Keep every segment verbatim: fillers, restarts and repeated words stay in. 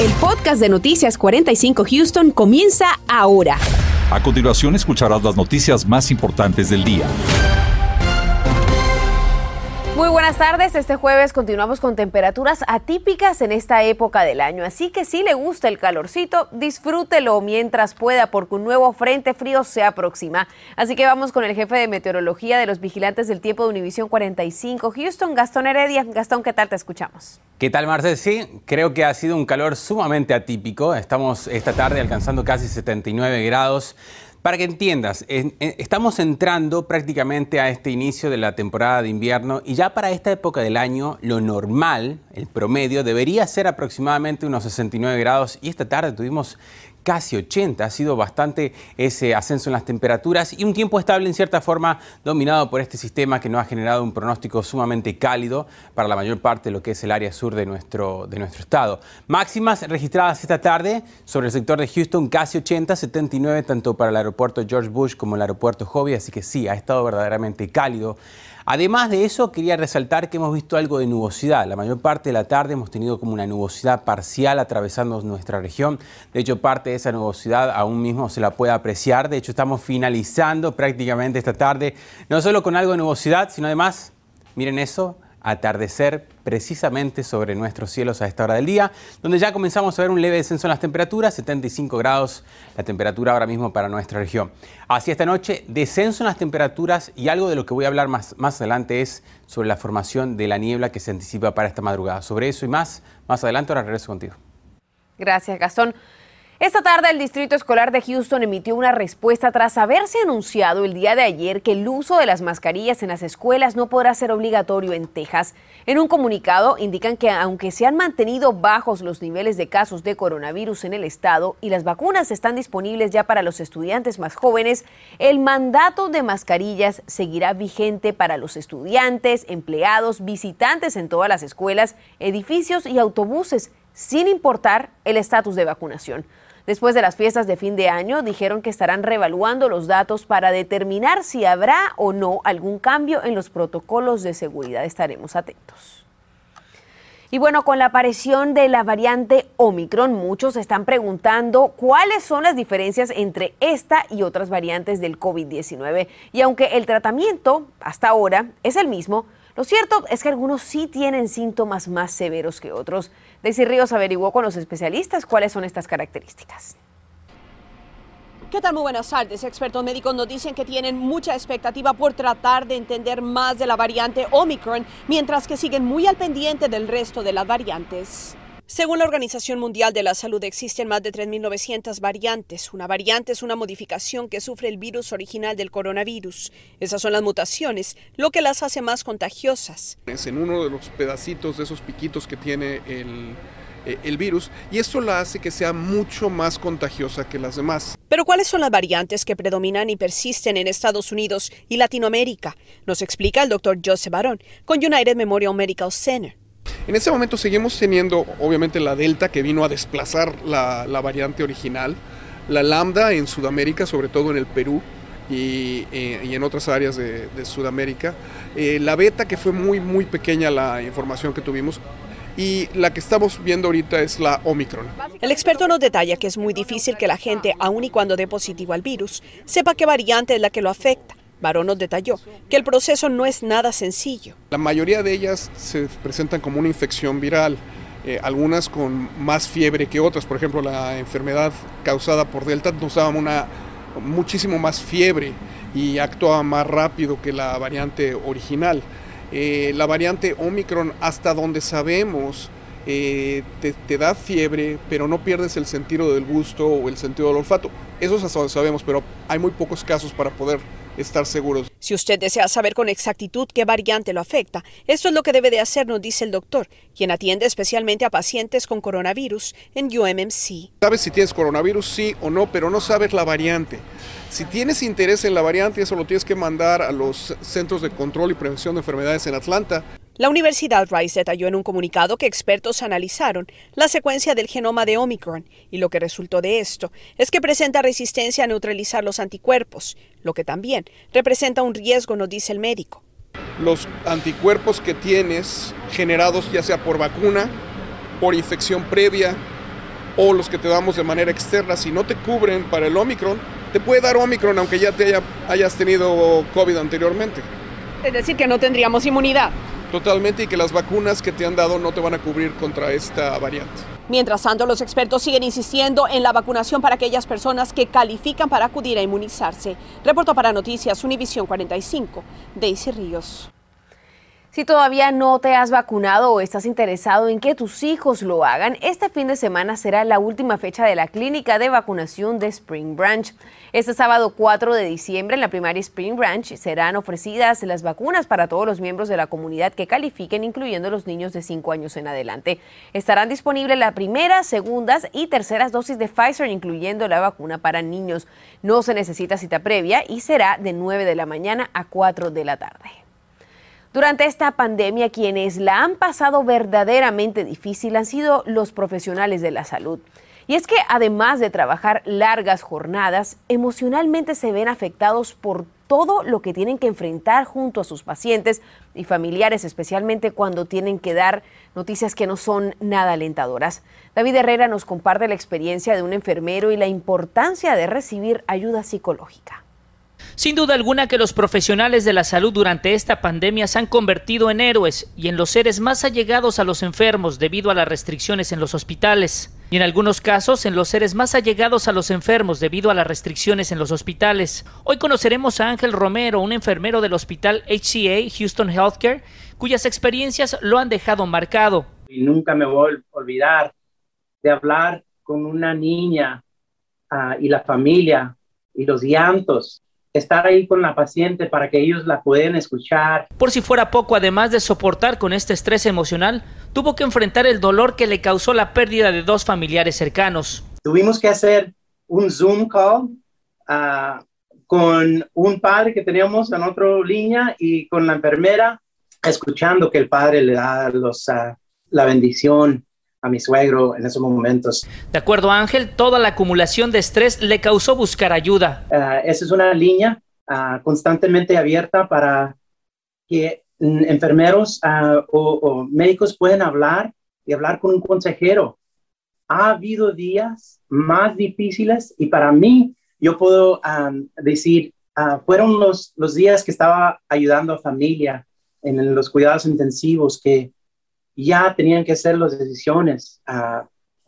El podcast de Noticias cuarenta y cinco Houston comienza ahora. A continuación escucharás las noticias más importantes del día. Muy buenas tardes, este jueves continuamos con temperaturas atípicas en esta época del año, así que si le gusta el calorcito, disfrútelo mientras pueda porque un nuevo frente frío se aproxima. Así que vamos con el jefe de meteorología de los vigilantes del tiempo de Univisión cuarenta y cinco Houston, Gastón Heredia. Gastón, ¿qué tal? Te escuchamos. ¿Qué tal, Marcel? Sí, creo que ha sido un calor sumamente atípico. Estamos esta tarde alcanzando casi setenta y nueve grados. Para que entiendas, estamos entrando prácticamente a este inicio de la temporada de invierno y ya para esta época del año lo normal, el promedio, debería ser aproximadamente unos sesenta y nueve grados y esta tarde tuvimos casi ochenta. Ha sido bastante ese ascenso en las temperaturas y un tiempo estable en cierta forma dominado por este sistema que nos ha generado un pronóstico sumamente cálido para la mayor parte de lo que es el área sur de nuestro, de nuestro estado. Máximas registradas esta tarde sobre el sector de Houston, casi ochenta, setenta y nueve tanto para el aeropuerto George Bush como el aeropuerto Hobby, así que sí, ha estado verdaderamente cálido. Además de eso, quería resaltar que hemos visto algo de nubosidad. La mayor parte de la tarde hemos tenido como una nubosidad parcial atravesando nuestra región. De hecho, parte de esa nubosidad aún mismo se la puede apreciar. De hecho, estamos finalizando prácticamente esta tarde, no solo con algo de nubosidad, sino además, miren eso, atardecer precisamente sobre nuestros cielos a esta hora del día, donde ya comenzamos a ver un leve descenso en las temperaturas, setenta y cinco grados la temperatura ahora mismo para nuestra región. Hacia esta noche, descenso en las temperaturas y algo de lo que voy a hablar más, más adelante es sobre la formación de la niebla que se anticipa para esta madrugada. Sobre eso y más, más adelante, ahora regreso contigo. Gracias, Gastón. Esta tarde el Distrito Escolar de Houston emitió una respuesta tras haberse anunciado el día de ayer que el uso de las mascarillas en las escuelas no podrá ser obligatorio en Texas. En un comunicado indican que aunque se han mantenido bajos los niveles de casos de coronavirus en el estado y las vacunas están disponibles ya para los estudiantes más jóvenes, el mandato de mascarillas seguirá vigente para los estudiantes, empleados, visitantes en todas las escuelas, edificios y autobuses, sin importar el estatus de vacunación. Después de las fiestas de fin de año, dijeron que estarán reevaluando los datos para determinar si habrá o no algún cambio en los protocolos de seguridad. Estaremos atentos. Y bueno, con la aparición de la variante Omicron, muchos se están preguntando cuáles son las diferencias entre esta y otras variantes del COVID diecinueve. Y aunque el tratamiento hasta ahora es el mismo, lo cierto es que algunos sí tienen síntomas más severos que otros. Daisy Ríos averiguó con los especialistas cuáles son estas características. ¿Qué tal? Muy buenas tardes. Expertos médicos nos dicen que tienen mucha expectativa por tratar de entender más de la variante Omicron, mientras que siguen muy al pendiente del resto de las variantes. Según la Organización Mundial de la Salud, existen más de tres mil novecientas variantes. Una variante es una modificación que sufre el virus original del coronavirus. Esas son las mutaciones, lo que las hace más contagiosas. Es en uno de los pedacitos de esos piquitos que tiene el, el virus, y esto la hace que sea mucho más contagiosa que las demás. Pero ¿cuáles son las variantes que predominan y persisten en Estados Unidos y Latinoamérica? Nos explica el doctor José Barón, con United Memorial Medical Center. En este momento seguimos teniendo, obviamente, la Delta, que vino a desplazar la, la variante original, la Lambda en Sudamérica, sobre todo en el Perú y, eh, y en otras áreas de, de Sudamérica, eh, la Beta, que fue muy, muy pequeña la información que tuvimos, y la que estamos viendo ahorita es la Omicron. El experto nos detalla que es muy difícil que la gente, aun y cuando dé positivo al virus, sepa qué variante es la que lo afecta. Barón nos detalló que el proceso no es nada sencillo. La mayoría de ellas se presentan como una infección viral, eh, algunas con más fiebre que otras. Por ejemplo, la enfermedad causada por Delta nos daba una, muchísimo más fiebre y actuaba más rápido que la variante original. Eh, la variante Omicron, hasta donde sabemos, eh, te, te da fiebre, pero no pierdes el sentido del gusto o el sentido del olfato. Eso es hasta donde sabemos, pero hay muy pocos casos para poder estar seguros. Si usted desea saber con exactitud qué variante lo afecta, esto es lo que debe de hacer, nos dice el doctor, quien atiende especialmente a pacientes con coronavirus en U M M C. Sabes si tienes coronavirus, sí o no, pero no sabes la variante. Si tienes interés en la variante, eso lo tienes que mandar a los Centros de Control y Prevención de Enfermedades en Atlanta. La Universidad Rice detalló en un comunicado que expertos analizaron la secuencia del genoma de Omicron y lo que resultó de esto es que presenta resistencia a neutralizar los anticuerpos, lo que también representa un riesgo, nos dice el médico. Los anticuerpos que tienes generados ya sea por vacuna, por infección previa o los que te damos de manera externa, si no te cubren para el Omicron, te puede dar Omicron aunque ya te haya, hayas tenido COVID anteriormente. Es decir, que no tendríamos inmunidad. Totalmente, y que las vacunas que te han dado no te van a cubrir contra esta variante. Mientras tanto, los expertos siguen insistiendo en la vacunación para aquellas personas que califican para acudir a inmunizarse. Reportó para Noticias Univisión cuarenta y cinco, Daisy Ríos. Si todavía no te has vacunado o estás interesado en que tus hijos lo hagan, este fin de semana será la última fecha de la clínica de vacunación de Spring Branch. Este sábado cuatro de diciembre en la primaria Spring Branch serán ofrecidas las vacunas para todos los miembros de la comunidad que califiquen, incluyendo los niños de cinco años en adelante. Estarán disponibles las primeras, segundas y terceras dosis de Pfizer, incluyendo la vacuna para niños. No se necesita cita previa y será de nueve de la mañana a cuatro de la tarde. Durante esta pandemia, quienes la han pasado verdaderamente difícil han sido los profesionales de la salud. Y es que además de trabajar largas jornadas, emocionalmente se ven afectados por todo lo que tienen que enfrentar junto a sus pacientes y familiares, especialmente cuando tienen que dar noticias que no son nada alentadoras. David Herrera nos comparte la experiencia de un enfermero y la importancia de recibir ayuda psicológica. Sin duda alguna que los profesionales de la salud durante esta pandemia se han convertido en héroes y en los seres más allegados a los enfermos debido a las restricciones en los hospitales. Y en algunos casos, en los seres más allegados a los enfermos debido a las restricciones en los hospitales. Hoy conoceremos a Ángel Romero, un enfermero del hospital H C A Houston Healthcare, cuyas experiencias lo han dejado marcado. Y nunca me voy a olvidar de hablar con una niña uh, y la familia y los llantos. Estar ahí con la paciente para que ellos la puedan escuchar. Por si fuera poco, además de soportar con este estrés emocional, tuvo que enfrentar el dolor que le causó la pérdida de dos familiares cercanos. Tuvimos que hacer un Zoom call uh, con un padre que teníamos en otra línea y con la enfermera, escuchando que el padre le da los, uh, la bendición a mi suegro en esos momentos. De acuerdo a Ángel, toda la acumulación de estrés le causó buscar ayuda. Uh, esa es una línea uh, constantemente abierta para que enfermeros uh, o, o médicos puedan hablar y hablar con un consejero. Ha habido días más difíciles y para mí, yo puedo um, decir, uh, fueron los, los días que estaba ayudando a familia en los cuidados intensivos que ya tenían que hacer las decisiones uh,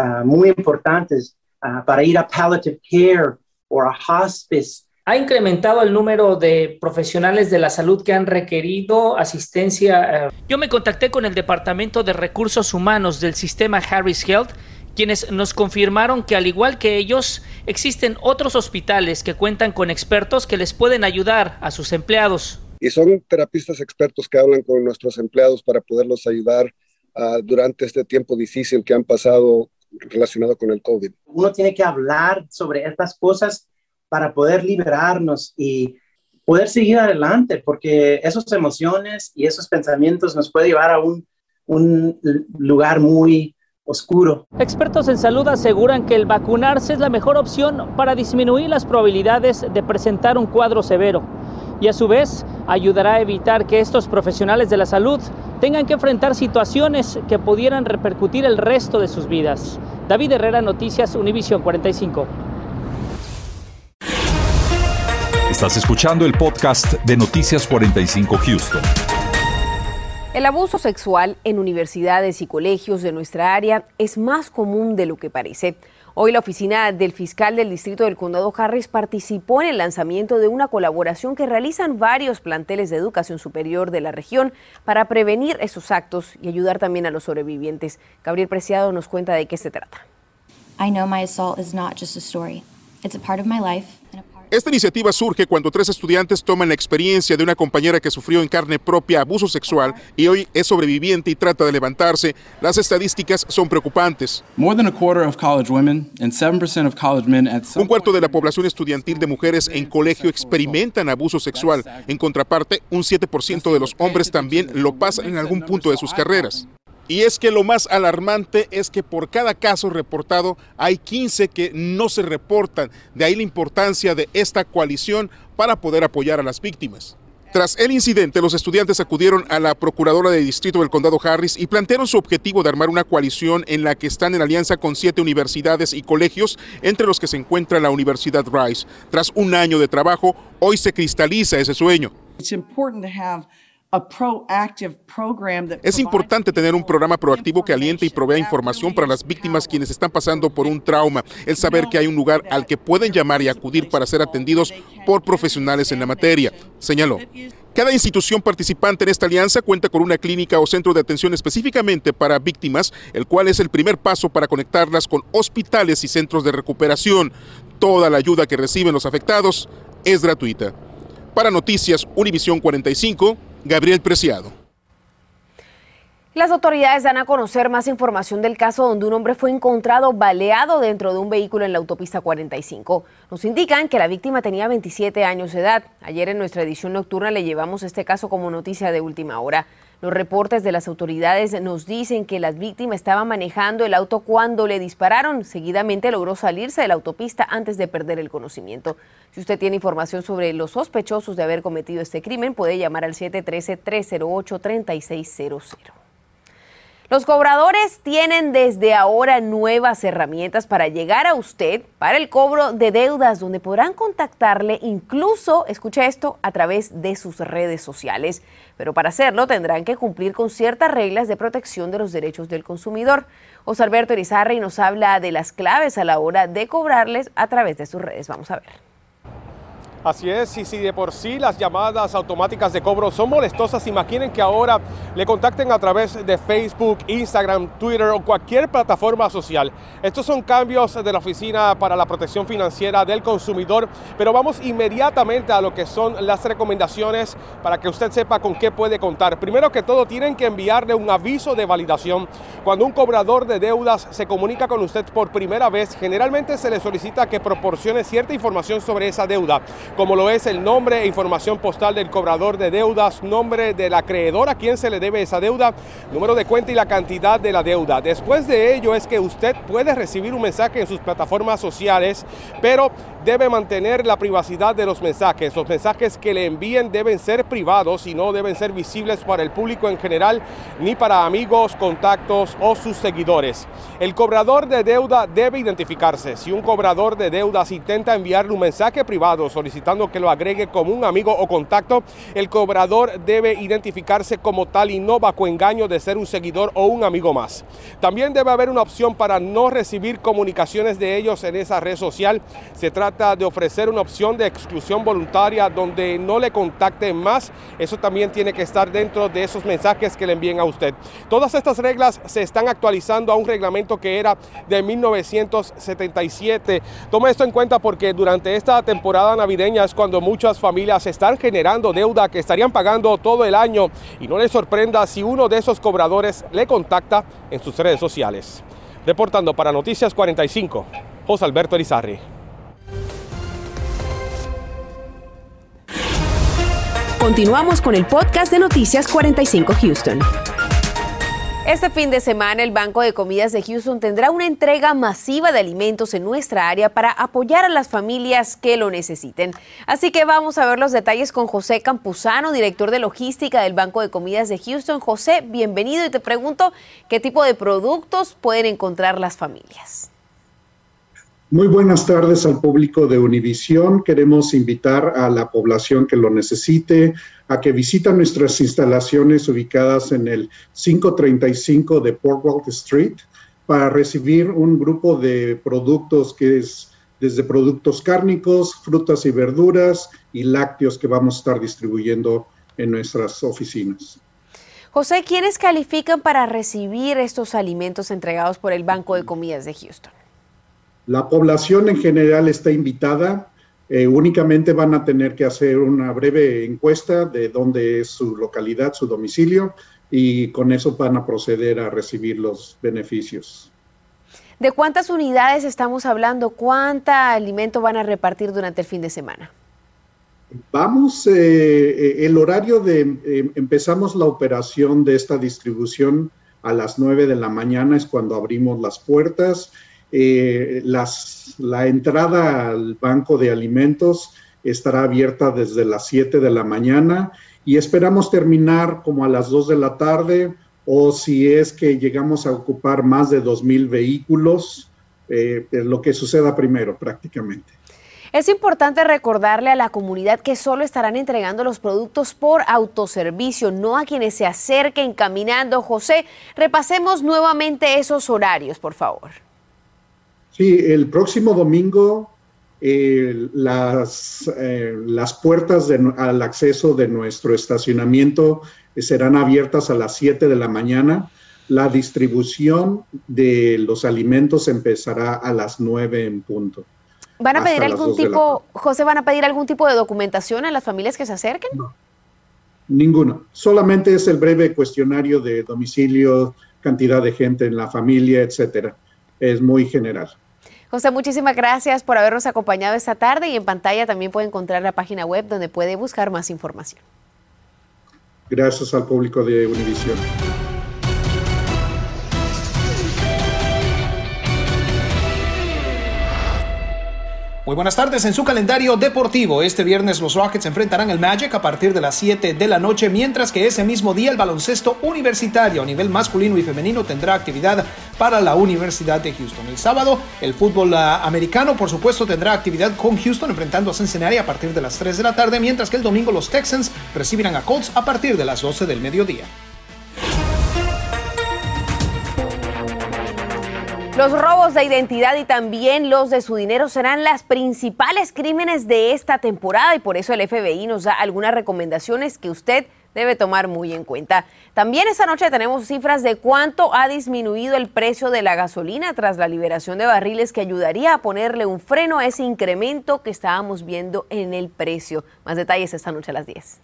uh, muy importantes uh, para ir a palliative care o a hospice. Ha incrementado el número de profesionales de la salud que han requerido asistencia. Uh. Yo me contacté con el Departamento de Recursos Humanos del sistema Harris Health, quienes nos confirmaron que al igual que ellos, existen otros hospitales que cuentan con expertos que les pueden ayudar a sus empleados. Y son terapistas expertos que hablan con nuestros empleados para poderlos ayudar Uh, durante este tiempo difícil que han pasado relacionado con el COVID. Uno tiene que hablar sobre estas cosas para poder liberarnos y poder seguir adelante, porque esas emociones y esos pensamientos nos puede llevar a un, un lugar muy oscuro. Expertos en salud aseguran que el vacunarse es la mejor opción para disminuir las probabilidades de presentar un cuadro severo y a su vez ayudará a evitar que estos profesionales de la salud tengan que enfrentar situaciones que pudieran repercutir el resto de sus vidas. David Herrera, Noticias Univisión cuarenta y cinco. Estás escuchando el podcast de Noticias cuarenta y cinco Houston. El abuso sexual en universidades y colegios de nuestra área es más común de lo que parece. Hoy la oficina del fiscal del distrito del condado Harris participó en el lanzamiento de una colaboración que realizan varios planteles de educación superior de la región para prevenir esos actos y ayudar también a los sobrevivientes. Gabriel Preciado nos cuenta de qué se trata. Esta iniciativa surge cuando tres estudiantes toman la experiencia de una compañera que sufrió en carne propia abuso sexual y hoy es sobreviviente y trata de levantarse. Las estadísticas son preocupantes. Un cuarto de la población estudiantil de mujeres en colegio experimentan abuso sexual. En contraparte, un siete por ciento de los hombres también lo pasan en algún punto de sus carreras. Y es que lo más alarmante es que por cada caso reportado hay quince que no se reportan. De ahí la importancia de esta coalición para poder apoyar a las víctimas. Tras el incidente, los estudiantes acudieron a la procuradora de distrito del condado Harris y plantearon su objetivo de armar una coalición en la que están en alianza con siete universidades y colegios, entre los que se encuentra la Universidad Rice. Tras un año de trabajo, hoy se cristaliza ese sueño. Es importante tener un programa proactivo que aliente y provea información para las víctimas quienes están pasando por un trauma. El saber que hay un lugar al que pueden llamar y acudir para ser atendidos por profesionales en la materia, señaló. Cada institución participante en esta alianza cuenta con una clínica o centro de atención específicamente para víctimas, el cual es el primer paso para conectarlas con hospitales y centros de recuperación. Toda la ayuda que reciben los afectados es gratuita. Para Noticias Univisión cuarenta y cinco, Gabriel Preciado. Las autoridades dan a conocer más información del caso donde un hombre fue encontrado baleado dentro de un vehículo en la autopista cuarenta y cinco. Nos indican que la víctima tenía veintisiete años de edad. Ayer en nuestra edición nocturna le llevamos este caso como noticia de última hora. Los reportes de las autoridades nos dicen que la víctima estaba manejando el auto cuando le dispararon. Seguidamente logró salirse de la autopista antes de perder el conocimiento. Si usted tiene información sobre los sospechosos de haber cometido este crimen, puede llamar al siete uno tres, tres cero ocho, tres seis cero cero. Los cobradores tienen desde ahora nuevas herramientas para llegar a usted para el cobro de deudas, donde podrán contactarle incluso, escucha esto, a través de sus redes sociales. Pero para hacerlo tendrán que cumplir con ciertas reglas de protección de los derechos del consumidor. José Alberto Orizarri nos habla de las claves a la hora de cobrarles a través de sus redes. Vamos a ver. Así es, y si de por sí las llamadas automáticas de cobro son molestosas, imaginen que ahora le contacten a través de Facebook, Instagram, Twitter o cualquier plataforma social. Estos son cambios de la Oficina para la Protección Financiera del Consumidor, pero vamos inmediatamente a lo que son las recomendaciones para que usted sepa con qué puede contar. Primero que todo, tienen que enviarle un aviso de validación. Cuando un cobrador de deudas se comunica con usted por primera vez, generalmente se le solicita que proporcione cierta información sobre esa deuda, como lo es el nombre e información postal del cobrador de deudas, nombre del acreedor a quien se le debe esa deuda, número de cuenta y la cantidad de la deuda. Después de ello es que usted puede recibir un mensaje en sus plataformas sociales, pero debe mantener la privacidad de los mensajes. Los mensajes que le envíen deben ser privados y no deben ser visibles para el público en general, ni para amigos, contactos o sus seguidores. El cobrador de deuda debe identificarse. Si un cobrador de deudas intenta enviarle un mensaje privado solicitando que lo agregue como un amigo o contacto, el cobrador debe identificarse como tal y no bajo engaño de ser un seguidor o un amigo más. También debe haber una opción para no recibir comunicaciones de ellos en esa red social. Se trata de ofrecer una opción de exclusión voluntaria donde no le contacten más. Eso también tiene que estar dentro de esos mensajes que le envíen a usted. Todas estas reglas se están actualizando a un reglamento que era de mil novecientos setenta y siete. Tome esto en cuenta porque durante esta temporada navideña es cuando muchas familias están generando deuda que estarían pagando todo el año, y no les sorprenda si uno de esos cobradores le contacta en sus redes sociales. Reportando para Noticias cuarenta y cinco, José Alberto Orizarri. Continuamos con el podcast de Noticias cuarenta y cinco Houston. Este fin de semana, el Banco de Comidas de Houston tendrá una entrega masiva de alimentos en nuestra área para apoyar a las familias que lo necesiten. Así que vamos a ver los detalles con José Campuzano, director de logística del Banco de Comidas de Houston. José, bienvenido, y te pregunto, ¿qué tipo de productos pueden encontrar las familias? Muy buenas tardes al público de Univisión. Queremos invitar a la población que lo necesite a que visite nuestras instalaciones ubicadas en el cinco treinta y cinco de Portwall Street para recibir un grupo de productos que es desde productos cárnicos, frutas y verduras y lácteos que vamos a estar distribuyendo en nuestras oficinas. José, ¿quiénes califican para recibir estos alimentos entregados por el Banco de Comidas de Houston? La población en general está invitada, eh, únicamente van a tener que hacer una breve encuesta de dónde es su localidad, su domicilio, y con eso van a proceder a recibir los beneficios. ¿De cuántas unidades estamos hablando? ¿Cuánto alimento van a repartir durante el fin de semana? Vamos, eh, el horario de, eh, empezamos la operación de esta distribución a las nueve de la mañana, es cuando abrimos las puertas. Eh, las, la entrada al banco de alimentos estará abierta desde las siete de la mañana y esperamos terminar como a las dos de la tarde, o si es que llegamos a ocupar más de dos mil vehículos, eh, lo que suceda primero prácticamente. Es importante recordarle a la comunidad que solo estarán entregando los productos por autoservicio, no a quienes se acerquen caminando. José, repasemos nuevamente esos horarios, por favor. Sí, el próximo domingo eh, las, eh, las puertas de, al acceso de nuestro estacionamiento eh, serán abiertas a las siete de la mañana. La distribución de los alimentos empezará a las nueve en punto. ¿Van a pedir algún tipo, José, van a pedir algún tipo de documentación a las familias que se acerquen? No, ninguna. Solamente es el breve cuestionario de domicilio, cantidad de gente en la familia, etcétera. Es muy general. José, muchísimas gracias por habernos acompañado esta tarde, y en pantalla también puede encontrar la página web donde puede buscar más información. Gracias al público de Univisión. Muy buenas tardes. En su calendario deportivo, este viernes los Rockets enfrentarán al Magic a partir de las siete de la noche, mientras que ese mismo día el baloncesto universitario a nivel masculino y femenino tendrá actividad para la Universidad de Houston. El sábado, el fútbol americano, por supuesto, tendrá actividad con Houston enfrentando a Cincinnati a partir de las tres de la tarde, mientras que el domingo los Texans recibirán a Colts a partir de las doce del mediodía. Los robos de identidad y también los de su dinero serán las principales crímenes de esta temporada, y por eso el F B I nos da algunas recomendaciones que usted debe tomar muy en cuenta. También esta noche tenemos cifras de cuánto ha disminuido el precio de la gasolina tras la liberación de barriles, que ayudaría a ponerle un freno a ese incremento que estábamos viendo en el precio. Más detalles esta noche a las diez.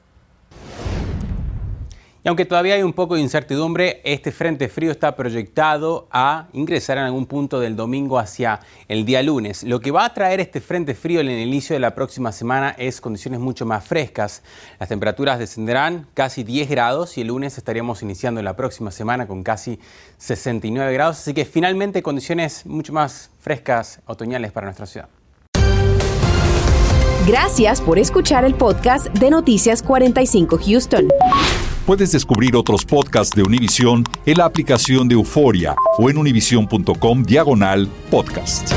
Y aunque todavía hay un poco de incertidumbre, este frente frío está proyectado a ingresar en algún punto del domingo hacia el día lunes. Lo que va a traer este frente frío en el inicio de la próxima semana es condiciones mucho más frescas. Las temperaturas descenderán casi diez grados y el lunes estaríamos iniciando la próxima semana con casi sesenta y nueve grados. Así que finalmente condiciones mucho más frescas otoñales para nuestra ciudad. Gracias por escuchar el podcast de Noticias cuarenta y cinco Houston. Puedes descubrir otros podcasts de Univision en la aplicación de Euforia o en univision punto com diagonal podcast.